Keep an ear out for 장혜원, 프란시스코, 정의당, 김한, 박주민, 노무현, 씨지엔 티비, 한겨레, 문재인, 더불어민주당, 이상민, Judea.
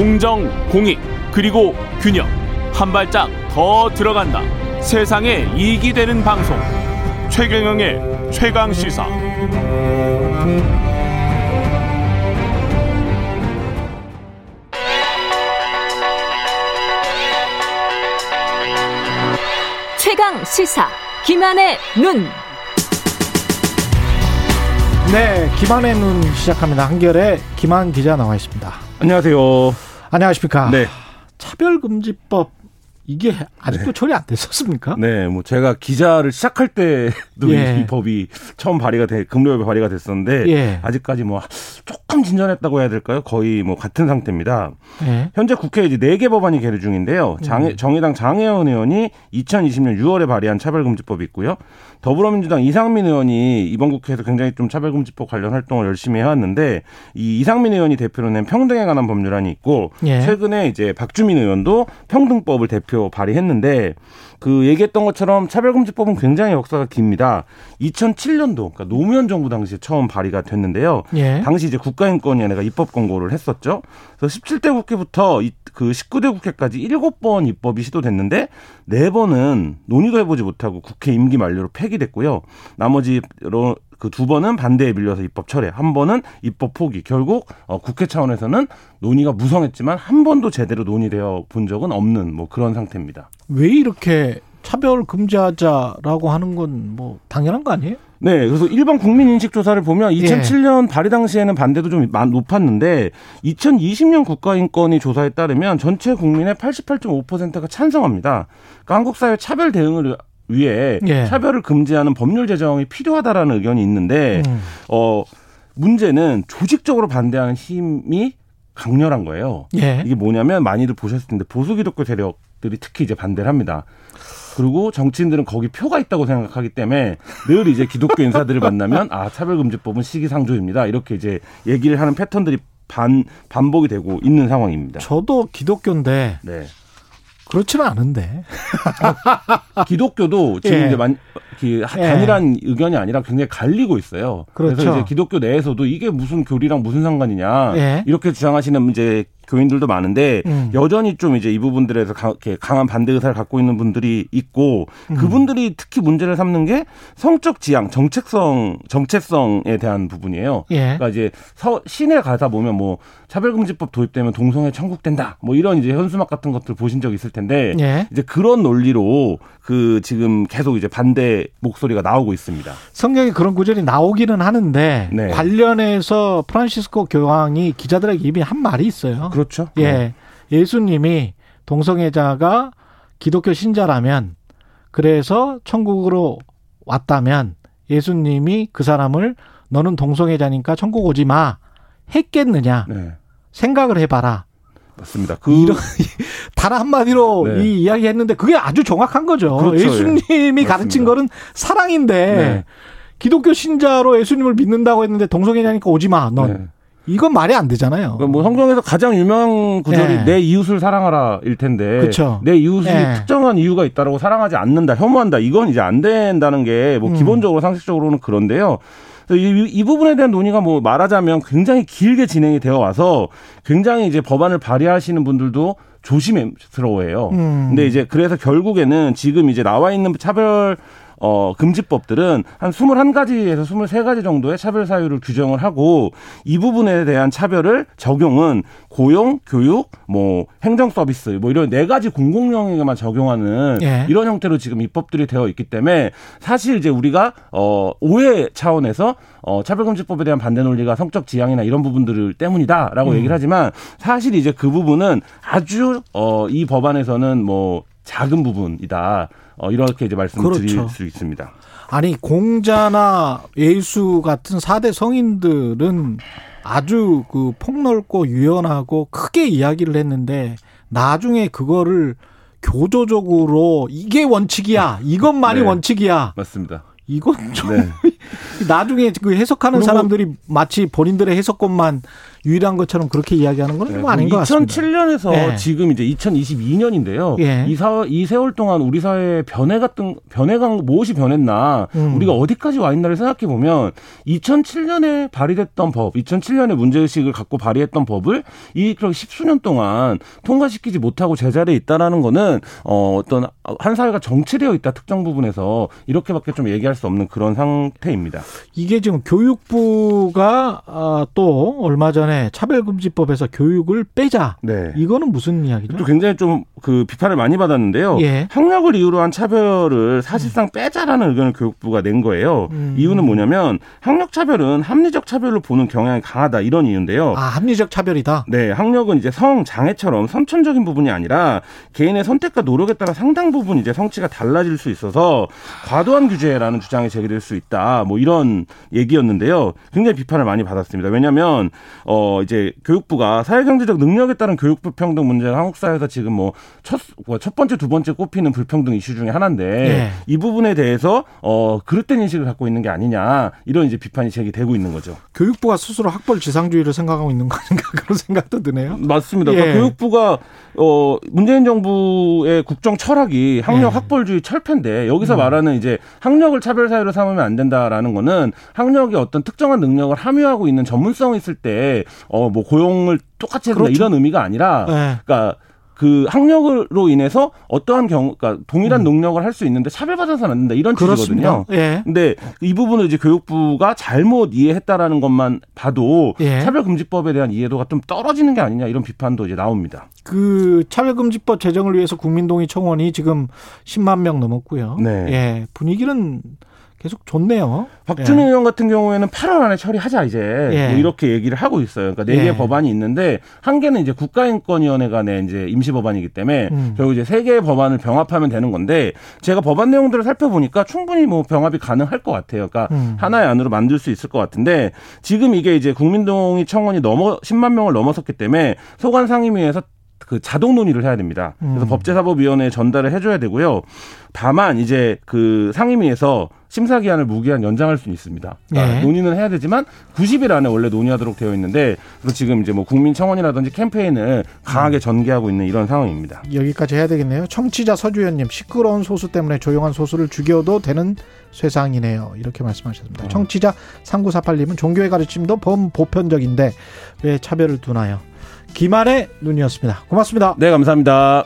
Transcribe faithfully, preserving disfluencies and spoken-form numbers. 공정, 공익, 그리고 균형. 한 발짝 더 들어간다. 세상에 이익이 되는 방송. 최경영의 최강시사. 최강시사 김한의 눈. 네, 김한의 눈 시작합니다. 한겨레 김한 기자 나와 있습니다. 안녕하세요. 안녕하십니까. 네. 차별금지법, 이게 아직도 네. 처리 안 됐었습니까? 네, 뭐 제가 기자를 시작할 때도 예. 이 법이 처음 발의가 돼, 금요일에 발의가 됐었는데 예. 아직까지 뭐 조금 진전했다고 해야 될까요? 거의 뭐 같은 상태입니다. 예. 현재 국회에 이제 네 개 법안이 계류 중인데요. 장애, 정의당 장혜원 의원이 이천이십 년 유월에 발의한 차별금지법이 있고요. 더불어민주당 이상민 의원이 이번 국회에서 굉장히 좀 차별금지법 관련 활동을 열심히 해왔는데, 이 이상민 의원이 대표로 낸 평등에 관한 법률안이 있고 예. 최근에 이제 박주민 의원도 평등법을 대표 발의했는데, 그 얘기했던 것처럼 차별금지법은 굉장히 역사가 깁니다. 이천칠 년도, 그러니까 노무현 정부 당시에 처음 발의가 됐는데요. 예. 당시 이제 국가인권위원회가 입법 권고를 했었죠. 그래서 십칠 대 국회부터 그 십구 대 국회까지 일곱 번 입법이 시도됐는데 네 번은 논의도 해보지 못하고 국회 임기 만료로 폐기됐고요. 나머지로 그 두 번은 반대에 밀려서 입법 철회, 한 번은 입법 포기. 결국 어, 국회 차원에서는 논의가 무성했지만 한 번도 제대로 논의되어 본 적은 없는 뭐 그런 상태입니다. 왜 이렇게 차별 금지하자라고 하는 건 뭐 당연한 거 아니에요? 네, 그래서 일반 국민 인식 조사를 보면 이천칠 년 예. 발의 당시에는 반대도 좀 높았는데 이천이십 년 국가인권위 조사에 따르면 전체 국민의 팔십팔 점 오 퍼센트가 찬성합니다. 그러니까 한국 사회 차별 대응을 위해 예. 차별을 금지하는 법률 제정이 필요하다라는 의견이 있는데 음. 어, 문제는 조직적으로 반대하는 힘이 강렬한 거예요. 예. 이게 뭐냐면, 많이들 보셨을 텐데 보수 기독교 세력들이 특히 이제 반대를 합니다. 그리고 정치인들은 거기 표가 있다고 생각하기 때문에 늘 이제 기독교 인사들을 만나면 아, 차별금지법은 시기상조입니다, 이렇게 이제 얘기를 하는 패턴들이 반, 반복이 되고 있는 상황입니다. 저도 기독교인데 네. 그렇지는 않은데. 기독교도 지금 예. 이제 만, 기, 단일한 예. 의견이 아니라 굉장히 갈리고 있어요. 그렇죠. 그래서 이제 기독교 내에서도 이게 무슨 교리랑 무슨 상관이냐 예. 이렇게 주장하시는 이제 교인들도 많은데 음. 여전히 좀 이제 이 부분들에서 강, 이렇게 강한 반대 의사를 갖고 있는 분들이 있고 음. 그분들이 특히 문제를 삼는 게 성적 지향, 정체성, 정체성에 대한 부분이에요. 예. 그러니까 이제 서, 시내 가사 보면 뭐 차별금지법 도입되면 동성애 천국된다, 뭐 이런 이제 현수막 같은 것들 보신 적 있을 텐데 예. 이제 그런 논리로 그 지금 계속 이제 반대 목소리가 나오고 있습니다. 성경에 그런 구절이 나오기는 하는데 네. 관련해서 프란시스코 교황이 기자들에게 이미 한 말이 있어요. 그렇죠. 예. 예수님이 동성애자가 기독교 신자라면, 그래서 천국으로 왔다면 예수님이 그 사람을 너는 동성애자니까 천국 오지 마 했겠느냐. 네. 생각을 해봐라. 맞습니다. 그 이런, 단 한마디로 네. 이 이야기 했는데 그게 아주 정확한 거죠. 그렇죠. 예수님이 예. 가르친 거는 사랑인데 네. 기독교 신자로 예수님을 믿는다고 했는데 동성애자니까 오지 마, 넌. 네. 이건 말이 안 되잖아요. 그러니까 뭐 성경에서 가장 유명한 구절이 네. 내 이웃을 사랑하라일 텐데 그쵸. 내 이웃이 네. 특정한 이유가 있다라고 사랑하지 않는다, 혐오한다, 이건 이제 안 된다는 게 뭐 음. 기본적으로 상식적으로는 그런데요. 이, 이 부분에 대한 논의가 뭐 말하자면 굉장히 길게 진행이 되어 와서 굉장히 이제 법안을 발의하시는 분들도 조심스러워해요. 음. 근데 이제 그래서 결국에는 지금 이제 나와 있는 차별 어, 금지법들은 한 스물한 가지에서 스물세 가지 정도의 차별 사유를 규정을 하고, 이 부분에 대한 차별을 적용은 고용, 교육, 뭐 행정 서비스, 뭐 이런 네 가지 공공 영역에만 적용하는 예. 이런 형태로 지금 입법들이 되어 있기 때문에 사실 이제 우리가 어, 오해 차원에서 어, 차별금지법에 대한 반대 논리가 성적 지향이나 이런 부분들 때문이다라고 음. 얘기를 하지만 사실 이제 그 부분은 아주 어, 이 법안에서는 뭐 작은 부분이다, 어, 이렇게 이제 말씀드릴 그렇죠. 수 있습니다. 아니, 공자나 예수 같은 사 대 성인들은 아주 그 폭넓고 유연하고 크게 이야기를 했는데 나중에 그거를 교조적으로 이게 원칙이야, 이것만이 네. 원칙이야. 맞습니다. 이건 좀 네. 나중에 그 해석하는 사람들이 마치 본인들의 해석권만 유일한 것처럼 그렇게 이야기하는 건 좀 네, 아닌 것 같습니다. 이천칠 년에서 네. 지금 이제 이천이십이 년인데요. 네. 이, 사, 이 세월 동안 우리 사회의 변해 같은 변해간 무엇이 변했나, 음. 우리가 어디까지 와 있나를 생각해 보면 이천칠 년에 발의됐던 법, 이천칠 년에 문제의식을 갖고 발의했던 법을 이 그렇게 십수년 동안 통과시키지 못하고 제자리에 있다라는 거는 어, 어떤 한 사회가 정체되어 있다 특정 부분에서 이렇게밖에 좀 얘기할 수 없는 그런 상태입니다. 이게 지금 교육부가 아, 또 얼마 전에 차별금지법에서 교육을 빼자. 네. 이거는 무슨 이야기죠? 또 굉장히 좀 그 비판을 많이 받았는데요. 예. 학력을 이유로 한 차별을 사실상 빼자라는 의견을 교육부가 낸 거예요. 음. 이유는 뭐냐면 학력 차별은 합리적 차별로 보는 경향이 강하다 이런 이유인데요. 아, 합리적 차별이다. 네, 학력은 이제 성, 장애처럼 선천적인 부분이 아니라 개인의 선택과 노력에 따라 상당 부분 이제 성취가 달라질 수 있어서 과도한 규제라는 주장이 제기될 수 있다. 뭐 이런 얘기였는데요. 굉장히 비판을 많이 받았습니다. 왜냐하면 어. 어, 이제 교육부가 사회경제적 능력에 따른 교육 불평등 문제는 한국 사회에서 지금 뭐 첫 첫 번째 두 번째 꼽히는 불평등 이슈 중에 하나인데 네. 이 부분에 대해서 어, 그릇된 인식을 갖고 있는 게 아니냐 이런 이제 비판이 제기되고 있는 거죠. 교육부가 스스로 학벌지상주의를 생각하고 있는 거 아닌가 그런 생각도 드네요. 맞습니다. 예. 그러니까 교육부가 어, 문재인 정부의 국정 철학이 학력 예. 학벌주의 철폐인데 여기서 음. 말하는 이제 학력을 차별 사유로 삼으면 안 된다라는 거는 학력이 어떤 특정한 능력을 함유하고 있는 전문성이 있을 때 어, 뭐 고용을 똑같이 해준다 그렇죠. 이런 의미가 아니라, 네. 그러니까 그 학력으로 인해서 어떠한 경우, 그러니까 동일한 음. 능력을 할 수 있는데 차별받아서는 안 된다 이런 그렇습니다. 뜻이거든요. 예. 근데 이 부분을 이제 교육부가 잘못 이해했다라는 것만 봐도 예. 차별금지법에 대한 이해도가 좀 떨어지는 게 아니냐 이런 비판도 이제 나옵니다. 그 차별금지법 제정을 위해서 국민동의 청원이 지금 십만 명 넘었고요. 네. 예. 분위기는. 계속 좋네요. 박주민 예. 의원 같은 경우에는 팔월 안에 처리하자 이제 예. 뭐 이렇게 얘기를 하고 있어요. 그러니까 네 개의 예. 법안이 있는데 한 개는 이제 국가인권위원회 간의 이제 임시 법안이기 때문에 음. 결국 이제 세 개의 법안을 병합하면 되는 건데 제가 법안 내용들을 살펴보니까 충분히 뭐 병합이 가능할 것 같아요. 그러니까 음. 하나의 안으로 만들 수 있을 것 같은데 지금 이게 이제 국민동의 청원이 넘어 십만 명을 넘어섰기 때문에 소관 상임위에서 그 자동 논의를 해야 됩니다. 그래서 음. 법제사법위원회에 전달을 해줘야 되고요. 다만 이제 그 상임위에서 심사 기한을 무기한 연장할 수는 있습니다. 그러니까 네. 논의는 해야 되지만 구십 일 안에 원래 논의하도록 되어 있는데 그래서 지금 이제 뭐 국민 청원이라든지 캠페인을 강하게 전개하고 있는 이런 상황입니다. 여기까지 해야 되겠네요. 청취자 서주현님 시끄러운 소수 때문에 조용한 소수를 죽여도 되는 세상이네요. 이렇게 말씀하셨습니다. 청취자 삼구사팔님은 종교의 가르침도 범보편적인데 왜 차별을 두나요? 김한의 눈이었습니다. 고맙습니다. 네, 감사합니다.